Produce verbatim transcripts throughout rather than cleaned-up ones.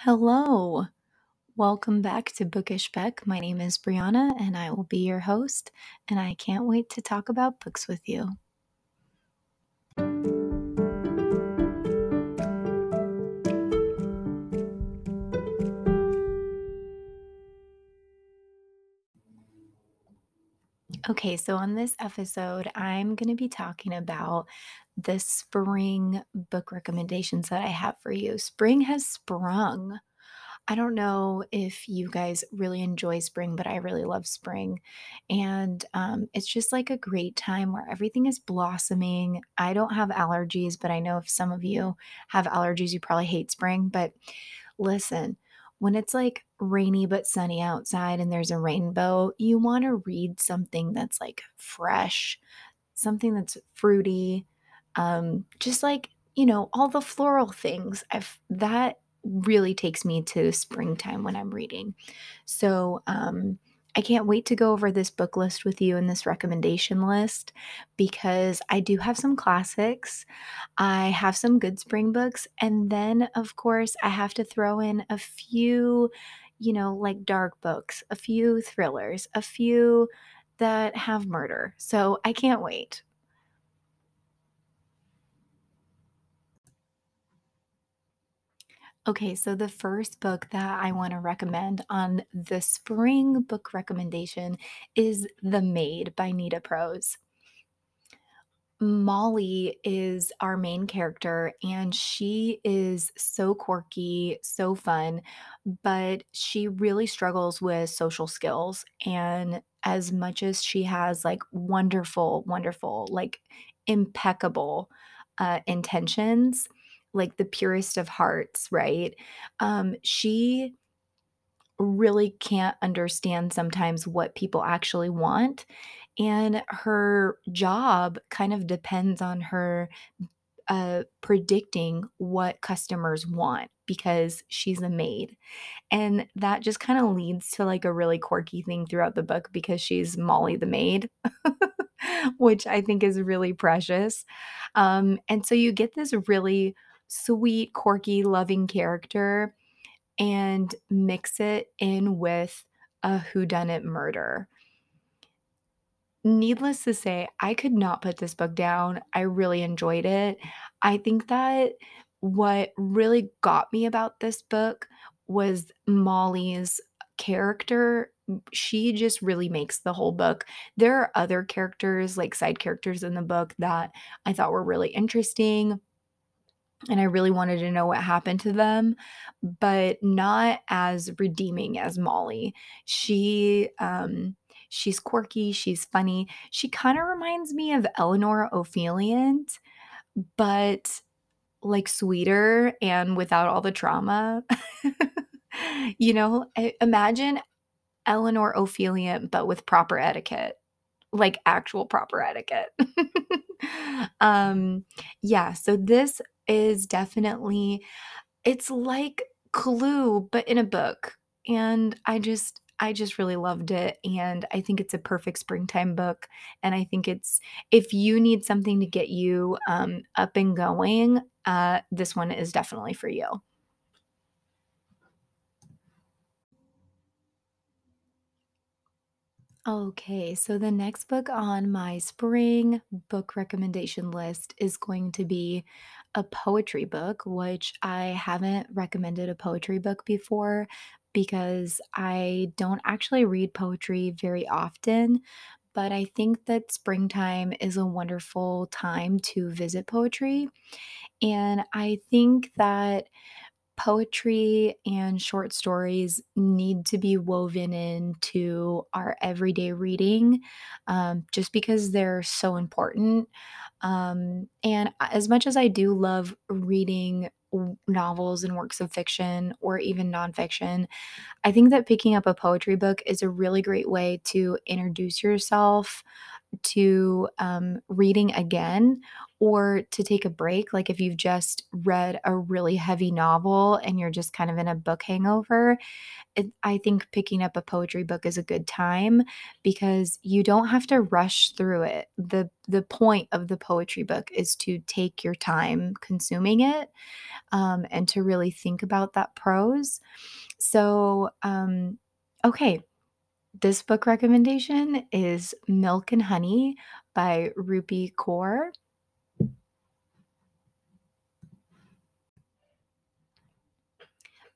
Hello, welcome back to Bookish Beck. My name is Brianna and I will be your host, and I can't wait to talk about books with you. Okay, so on this episode, I'm going to be talking about the spring book recommendations that I have for you. Spring has sprung. I don't know if you guys really enjoy spring, but I really love spring. And um, it's just like a great time where everything is blossoming. I don't have allergies, but I know if some of you have allergies, you probably hate spring. But listen, when it's like rainy but sunny outside and there's a rainbow, you want to read something that's like fresh, something that's fruity, um, just like, you know, all the floral things. I've, that really takes me to springtime when I'm reading. So um, I can't wait to go over this book list with you and this recommendation list, because I do have some classics. I have some good spring books. And then, of course, I have to throw in a few, you know, like dark books, a few thrillers, a few that have murder. So I can't wait. Okay, so the first book that I want to recommend on the spring book recommendation is The Maid by Nita Prose. Molly is our main character, and she is so quirky, so fun, but she really struggles with social skills. And as much as she has like wonderful, wonderful, like impeccable uh, intentions, like the purest of hearts, right? Um, she really can't understand sometimes what people actually want. And her job kind of depends on her uh, predicting what customers want, because she's a maid. And that just kind of leads to like a really quirky thing throughout the book, because she's Molly the maid, which I think is really precious. Um, and so you get this really sweet, quirky, loving character and mix it in with a whodunit murder. Needless to say, I could not put this book down. I really enjoyed it. I think that what really got me about this book was Molly's character. She just really makes the whole book. There are other characters, like side characters in the book, that I thought were really interesting, and I really wanted to know what happened to them, but not as redeeming as Molly. She, um, she's quirky. She's funny. She kind of reminds me of Eleanor Ophelian, but like sweeter and without all the trauma. You know, imagine Eleanor Ophelian, but with proper etiquette, like actual proper etiquette. um, yeah. So this is definitely, it's like Clue, but in a book. And I just, I just really loved it. And I think it's a perfect springtime book. And I think it's, if you need something to get you um, up and going, uh, this one is definitely for you. Okay, so the next book on my spring book recommendation list is going to be a poetry book, which I haven't recommended a poetry book before because I don't actually read poetry very often, but I think that springtime is a wonderful time to visit poetry. And I think that poetry and short stories need to be woven into our everyday reading, um, just because they're so important. Um, and as much as I do love reading novels and works of fiction or even nonfiction, I think that picking up a poetry book is a really great way to introduce yourself to um, reading again or to take a break. Like if you've just read a really heavy novel and you're just kind of in a book hangover, it, I think picking up a poetry book is a good time because you don't have to rush through it. The the point of the poetry book is to take your time consuming it um, and to really think about that prose. So, um, okay. This book recommendation is Milk and Honey by Rupi Kaur.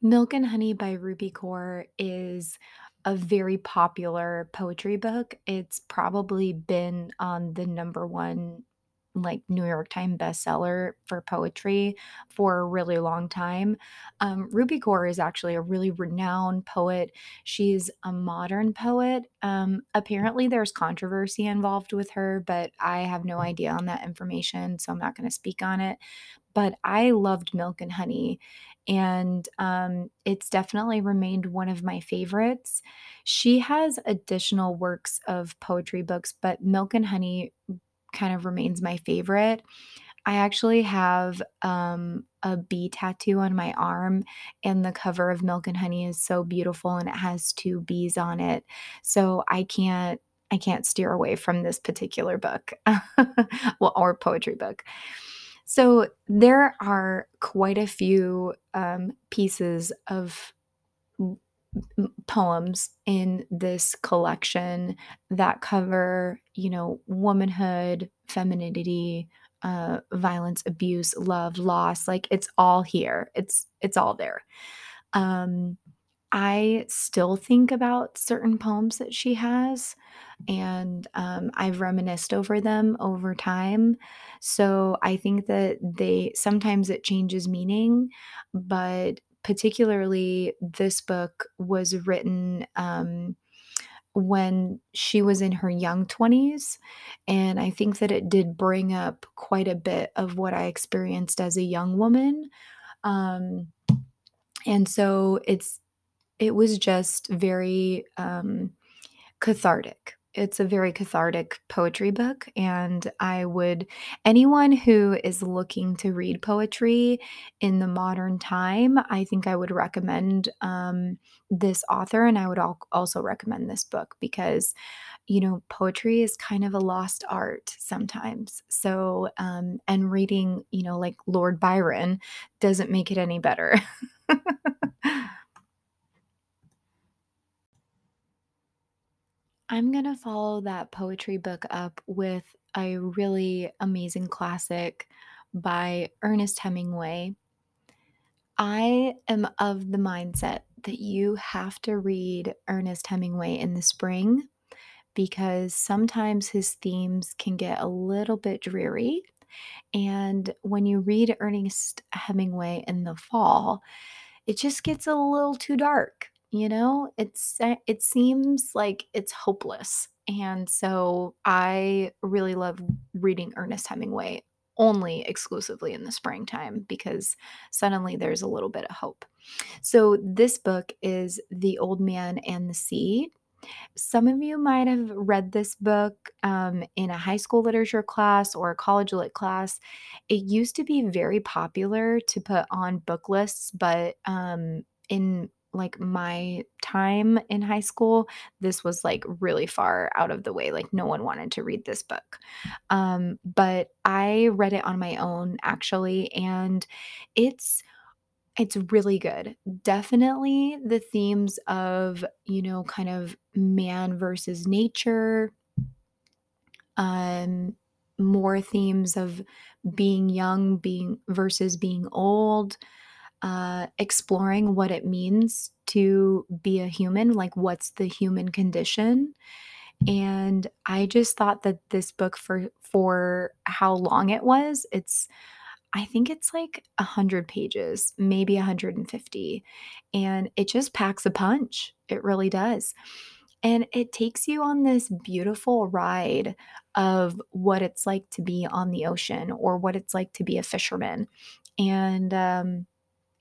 Milk and Honey by Rupi Kaur is a very popular poetry book. It's probably been on the number one like New York Times bestseller for poetry for a really long time. Um, Rupi Kaur is actually a really renowned poet. She's a modern poet. Um, apparently there's controversy involved with her, but I have no idea on that information, so I'm not going to speak on it. But I loved Milk and Honey, and um, it's definitely remained one of my favorites. She has additional works of poetry books, but Milk and Honey kind of remains my favorite. I actually have um, a bee tattoo on my arm, and the cover of Milk and Honey is so beautiful, and it has two bees on it. So I can't, I can't steer away from this particular book, well, or poetry book. So there are quite a few um, pieces of poems in this collection that cover, you know, womanhood, femininity, uh, violence, abuse, love, loss. Like it's all here. It's, it's all there. Um, I still think about certain poems that she has, and um, I've reminisced over them over time. So I think that they, sometimes it changes meaning, but particularly this book was written um, when she was in her young twenties. And I think that it did bring up quite a bit of what I experienced as a young woman. Um, and so it's, it was just very um, cathartic. It's a very cathartic poetry book, and I would, anyone who is looking to read poetry in the modern time, I think I would recommend um, this author, and I would al- also recommend this book because, you know, poetry is kind of a lost art sometimes. So, um, and reading, you know, like Lord Byron doesn't make it any better. I'm going to follow that poetry book up with a really amazing classic by Ernest Hemingway. I am of the mindset that you have to read Ernest Hemingway in the spring because sometimes his themes can get a little bit dreary. And when you read Ernest Hemingway in the fall, it just gets a little too dark. You know, it's it seems like it's hopeless. And so I really love reading Ernest Hemingway only exclusively in the springtime because suddenly there's a little bit of hope. So this book is The Old Man and the Sea. Some of you might have read this book um, in a high school literature class or a college lit class. It used to be very popular to put on book lists, but um, in like my time in high school, this was like really far out of the way. Like no one wanted to read this book. Um, but I read it on my own actually. And it's, it's really good. Definitely the themes of, you know, kind of man versus nature, um, more themes of being young, being versus being old, Uh, exploring what it means to be a human, like what's the human condition. And I just thought that this book for, for how long it was, it's, I think it's like a hundred pages, maybe one hundred fifty. And it just packs a punch. It really does. And it takes you on this beautiful ride of what it's like to be on the ocean or what it's like to be a fisherman. And, um,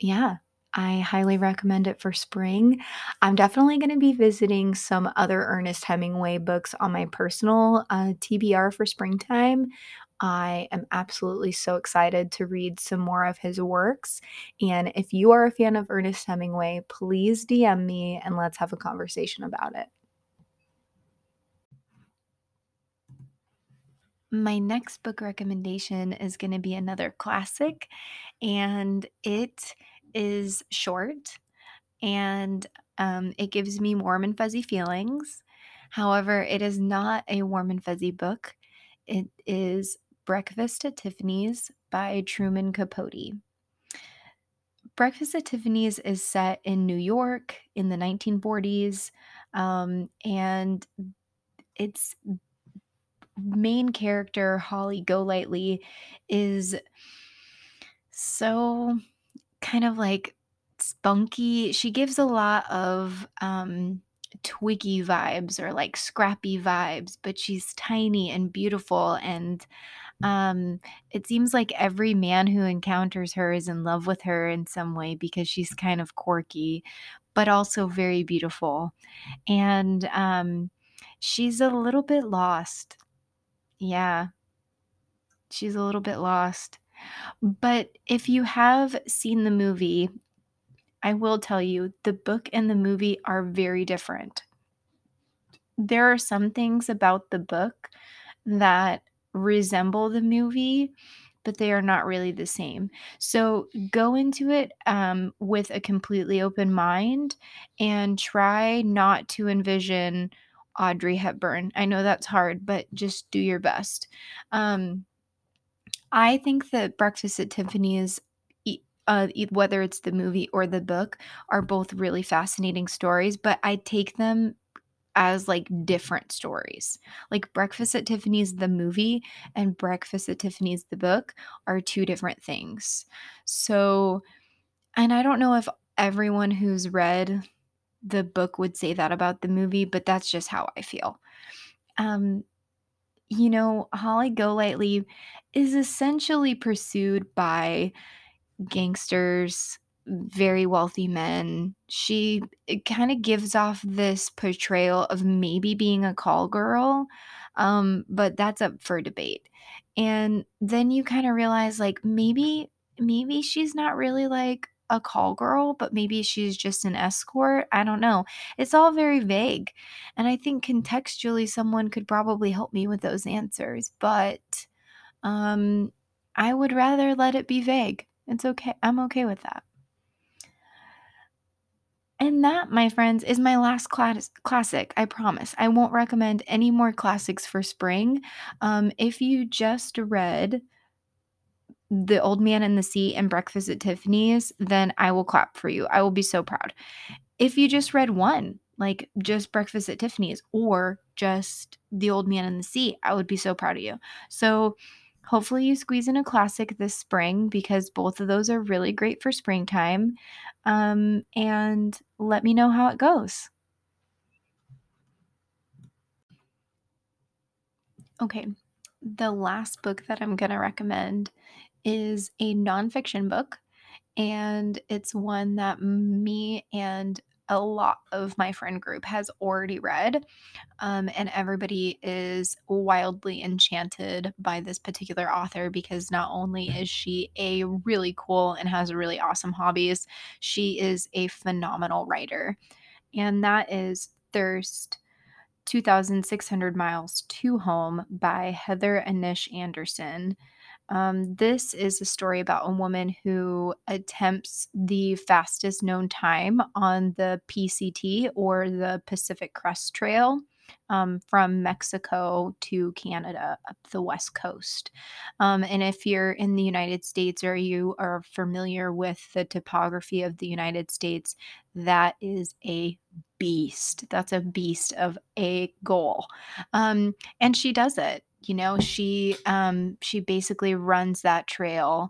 yeah, I highly recommend it for spring. I'm definitely going to be visiting some other Ernest Hemingway books on my personal uh, T B R for springtime. I am absolutely so excited to read some more of his works. And if you are a fan of Ernest Hemingway, please D M me and let's have a conversation about it. My next book recommendation is going to be another classic, and it is short, and um, it gives me warm and fuzzy feelings. However, it is not a warm and fuzzy book. It is Breakfast at Tiffany's by Truman Capote. Breakfast at Tiffany's is set in New York in the nineteen forties, um, and it's main character, Holly Golightly, is so kind of like spunky. She gives a lot of um, Twiggy vibes or like scrappy vibes, but she's tiny and beautiful. And um, it seems like every man who encounters her is in love with her in some way because she's kind of quirky, but also very beautiful. And um, she's a little bit lost. Yeah, she's a little bit lost. But if you have seen the movie, I will tell you the book and the movie are very different. There are some things about the book that resemble the movie, but they are not really the same. So go into it um, with a completely open mind and try not to envision Audrey Hepburn. I know that's hard, but just do your best. Um, I think that Breakfast at Tiffany's, uh, whether it's the movie or the book, are both really fascinating stories, but I take them as like different stories. Like Breakfast at Tiffany's, the movie, and Breakfast at Tiffany's, the book, are two different things. So, and I don't know if everyone who's read the book would say that about the movie, but that's just how I feel. Um, you know, Holly Golightly is essentially pursued by gangsters, very wealthy men. She kind of gives off this portrayal of maybe being a call girl, um, but that's up for debate. And then you kind of realize, like, maybe, maybe she's not really like a call girl, but maybe she's just an escort. I don't know. It's all very vague. And I think contextually someone could probably help me with those answers, but um, I would rather let it be vague. It's okay. I'm okay with that. And that, my friends, is my last class- classic. I promise. I won't recommend any more classics for spring. Um, if you just read The Old Man and the Sea and Breakfast at Tiffany's, then I will clap for you. I will be so proud. If you just read one, like just Breakfast at Tiffany's or just The Old Man and the Sea, I would be so proud of you. So hopefully you squeeze in a classic this spring because both of those are really great for springtime. Um, and let me know how it goes. Okay, the last book that I'm going to recommend is a nonfiction book, and it's one that me and a lot of my friend group has already read, um, and everybody is wildly enchanted by this particular author because not only is she a really cool and has really awesome hobbies, she is a phenomenal writer, and that is Thirst, two thousand six hundred Miles to Home by Heather Anish Anderson. Um, this is a story about a woman who attempts the fastest known time on the P C T or the Pacific Crest Trail um, from Mexico to Canada up the West Coast. Um, and if you're in the United States or you are familiar with the topography of the United States, that is a beast. That's a beast of a goal. Um, and she does it. You know, she um, she basically runs that trail,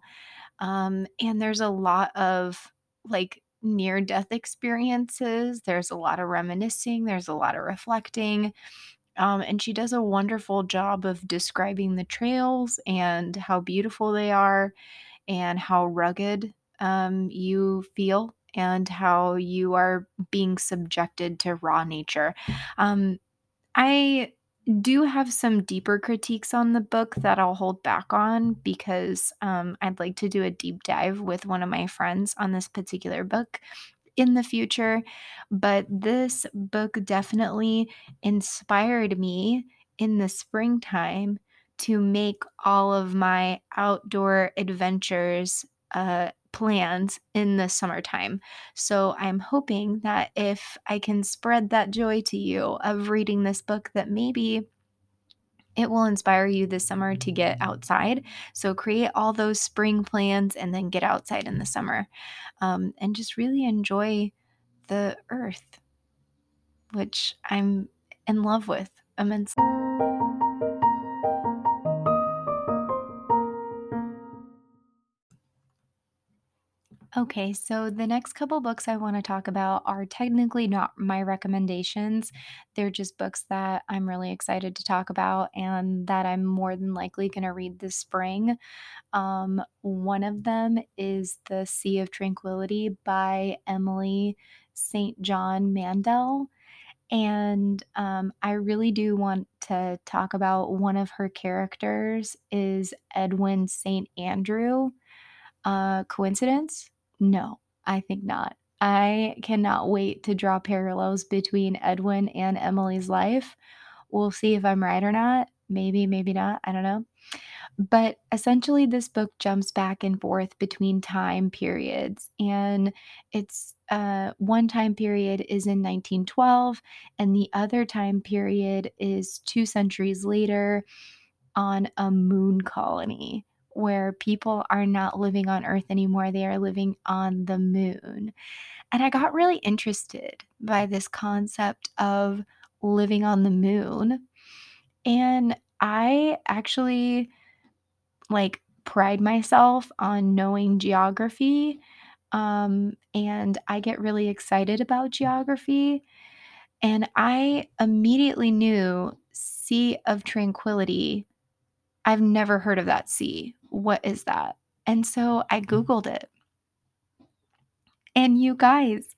um, and there's a lot of like near-death experiences. There's a lot of reminiscing. There's a lot of reflecting, um, and she does a wonderful job of describing the trails and how beautiful they are, and how rugged um, you feel and how you are being subjected to raw nature. Um, I do have some deeper critiques on the book that I'll hold back on because um, I'd like to do a deep dive with one of my friends on this particular book in the future. But this book definitely inspired me in the springtime to make all of my outdoor adventures uh, plans in the summertime. So I'm hoping that if I can spread that joy to you of reading this book, that maybe it will inspire you this summer to get outside. So create all those spring plans and then get outside in the summer, um, and just really enjoy the earth, which I'm in love with immensely. Okay, so the next couple books I want to talk about are technically not my recommendations. They're just books that I'm really excited to talk about and that I'm more than likely going to read this spring. Um, one of them is The Sea of Tranquility by Emily Saint John Mandel. And um, I really do want to talk about one of her characters is Edwin Saint Andrew. Uh, coincidence? No, I think not. I cannot wait to draw parallels between Edwin and Emily's life. We'll see if I'm right or not. Maybe, maybe not. I don't know. But essentially, this book jumps back and forth between time periods. And it's uh, one time period is in nineteen twelve, and the other time period is two centuries later on a moon colony, where people are not living on Earth anymore. They are living on the moon. And I got really interested by this concept of living on the moon. And I actually like pride myself on knowing geography. Um, and I get really excited about geography. And I immediately knew Sea of Tranquility. I've never heard of that sea. What is that? And so I Googled it. And you guys,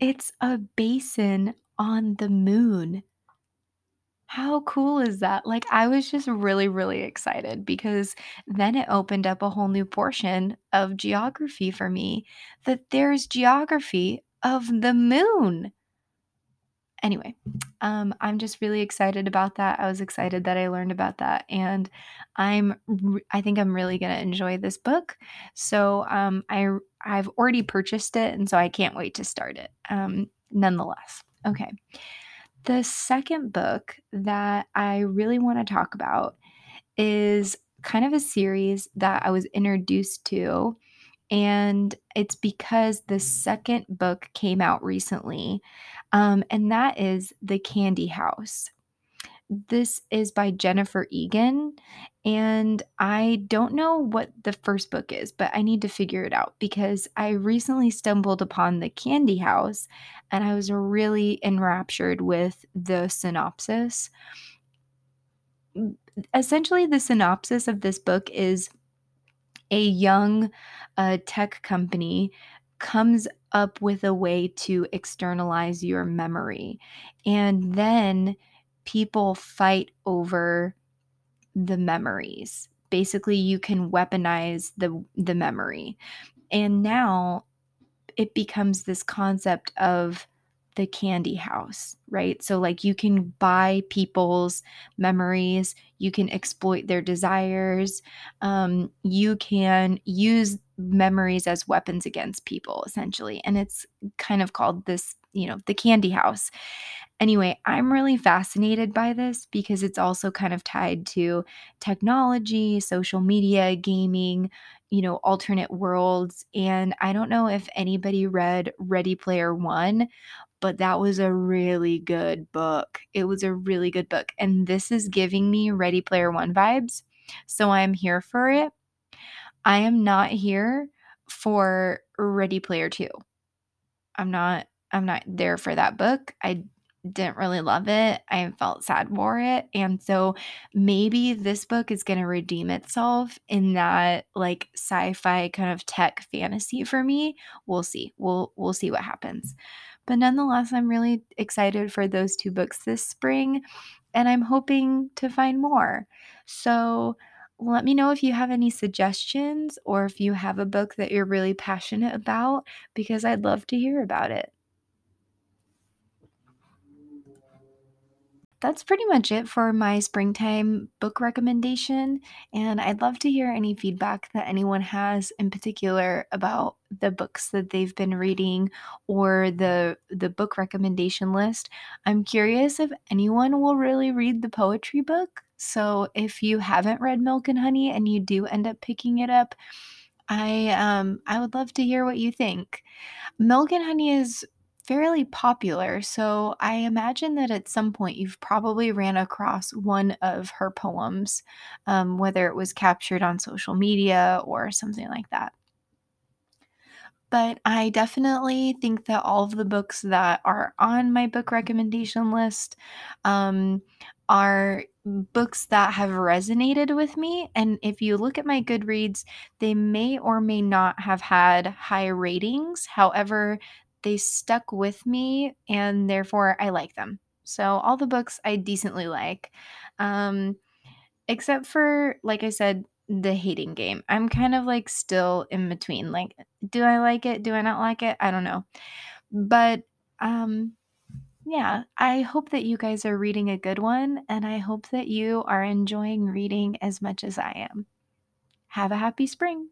it's a basin on the moon. How cool is that? Like, I was just really, really excited because then it opened up a whole new portion of geography for me, that there's geography of the moon. Anyway, um, I'm just really excited about that. I was excited that I learned about that, and I'm re- I think I'm really gonna enjoy this book. So um, I I've already purchased it, and so I can't wait to start it. Um, nonetheless, okay. The second book that I really want to talk about is kind of a series that I was introduced to, and it's because the second book came out recently. Um, and that is The Candy House. This is by Jennifer Egan. And I don't know what the first book is, but I need to figure it out because I recently stumbled upon The Candy House and I was really enraptured with the synopsis. Essentially, the synopsis of this book is a young uh, tech company comes up with a way to externalize your memory. And then people fight over the memories. Basically, you can weaponize the, the memory. And now it becomes this concept of the candy house, right? So like you can buy people's memories, you can exploit their desires, um, you can use memories as weapons against people, essentially. And it's kind of called this, you know, the candy house. Anyway, I'm really fascinated by this because it's also kind of tied to technology, social media, gaming, you know, alternate worlds. And I don't know if anybody read Ready Player One, but that was a really good book. It was a really good book. And this is giving me Ready Player One vibes. So I'm here for it. I am not here for Ready Player Two. I'm not I'm not there for that book. I didn't really love it. I felt sad for it. And so maybe this book is going to redeem itself in that like sci-fi kind of tech fantasy for me. We'll see. We'll we'll see what happens. But nonetheless, I'm really excited for those two books this spring, and I'm hoping to find more. So let me know if you have any suggestions or if you have a book that you're really passionate about, because I'd love to hear about it. That's pretty much it for my springtime book recommendation, and I'd love to hear any feedback that anyone has in particular about the books that they've been reading or the the book recommendation list. I'm curious if anyone will really read the poetry book. So if you haven't read Milk and Honey and you do end up picking it up, I um I would love to hear what you think. Milk and Honey is fairly popular, so I imagine that at some point you've probably ran across one of her poems, um, whether it was captured on social media or something like that. But I definitely think that all of the books that are on my book recommendation list um, are books that have resonated with me. And if you look at my Goodreads, they may or may not have had high ratings. However, they stuck with me, and therefore I like them. So all the books I decently like, um, except for, like I said, The Hating Game. I'm kind of like still in between. Like, do I like it? Do I not like it? I don't know. But um, yeah, I hope that you guys are reading a good one, and I hope that you are enjoying reading as much as I am. Have a happy spring.